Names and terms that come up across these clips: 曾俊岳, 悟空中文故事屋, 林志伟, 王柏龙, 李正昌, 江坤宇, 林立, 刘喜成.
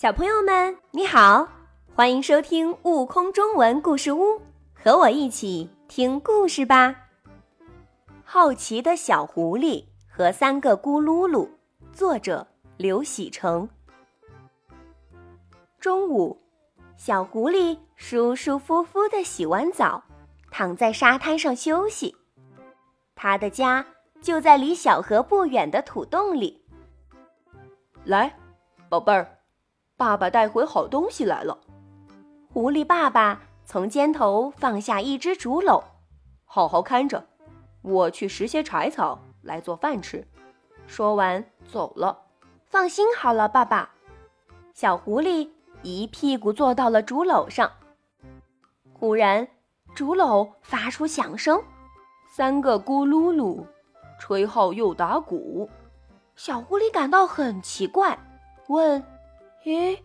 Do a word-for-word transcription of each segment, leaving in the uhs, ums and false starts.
小朋友们，你好，欢迎收听悟空中文故事屋，和我一起听故事吧。好奇的小狐狸和三个咕噜噜，作者刘喜成。中午，小狐狸舒舒服服地洗完澡，躺在沙滩上休息。它的家就在离小河不远的土洞里。来，宝贝儿，爸爸带回好东西来了。狐狸爸爸从肩头放下一只竹篓，好好看着，我去拾些柴草来做饭吃。说完走了。放心好了，爸爸。小狐狸一屁股坐到了竹篓上。忽然，竹篓发出响声，三个咕噜噜，吹号又打鼓。小狐狸感到很奇怪，问：咦，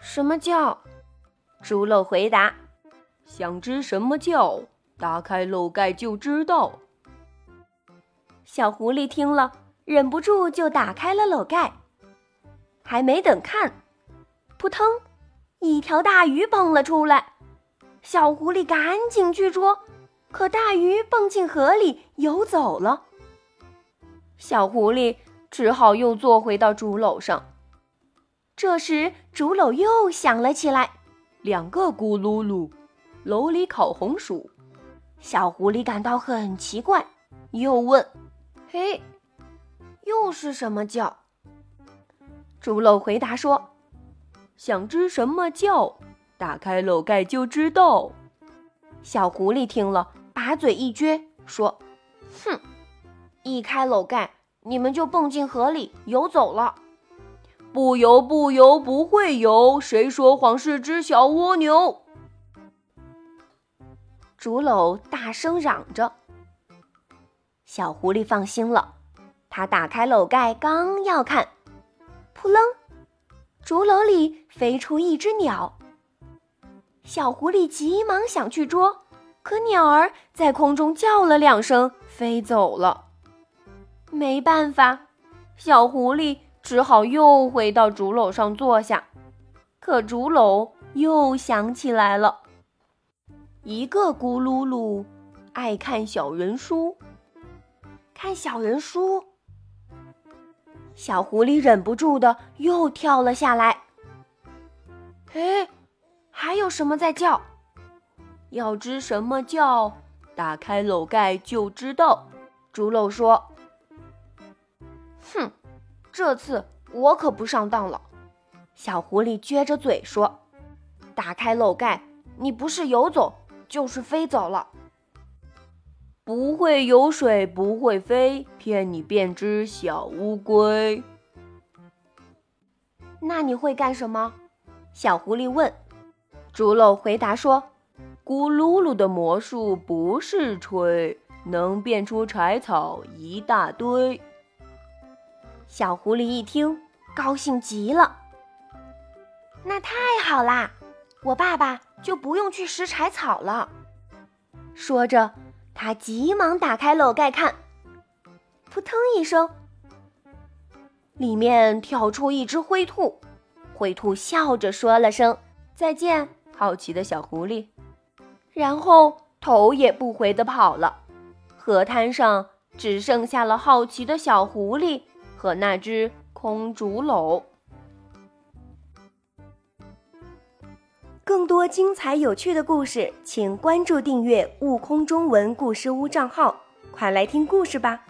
什么叫？竹篓回答：想知什么叫，打开篓盖就知道。小狐狸听了，忍不住就打开了篓盖。还没等看，扑腾，一条大鱼蹦了出来。小狐狸赶紧去捉，可大鱼蹦进河里游走了。小狐狸只好又坐回到竹篓上。这时竹篓又响了起来，两个咕噜噜，篓里烤红薯。小狐狸感到很奇怪，又问：嘿，又是什么叫？竹篓回答说：想知什么叫，打开篓盖就知道。小狐狸听了，把嘴一撅，说：哼，一开篓盖，你们就蹦进河里游走了。不游不游不会游，谁说谎是只小蜗牛。竹篓大声嚷着。小狐狸放心了，它打开篓盖刚要看，扑棱，竹篓里飞出一只鸟。小狐狸急忙想去捉，可鸟儿在空中叫了两声，飞走了。没办法，小狐狸只好又回到竹篓上坐下，可竹篓又响起来了。一个咕噜噜，爱看小人书。看小人书，小狐狸忍不住的又跳了下来。哎，还有什么在叫？要知什么叫，打开篓盖就知道。竹篓说：哼，这次我可不上当了。小狐狸撅着嘴说：打开篓盖，你不是游走，就是飞走了。不会游水不会飞，骗你变只小乌龟。那你会干什么？小狐狸问。竹篓回答说：咕噜噜的魔术不是吹，能变出柴草一大堆。小狐狸一听，高兴极了。那太好啦，我爸爸就不用去拾柴草了。说着，他急忙打开篓盖看，扑腾一声，里面跳出一只灰兔。灰兔笑着说了声：再见，好奇的小狐狸，然后头也不回地跑了。河滩上只剩下了好奇的小狐狸和那只空竹篓。更多精彩有趣的故事，请关注订阅悟空中文故事屋账号，快来听故事吧。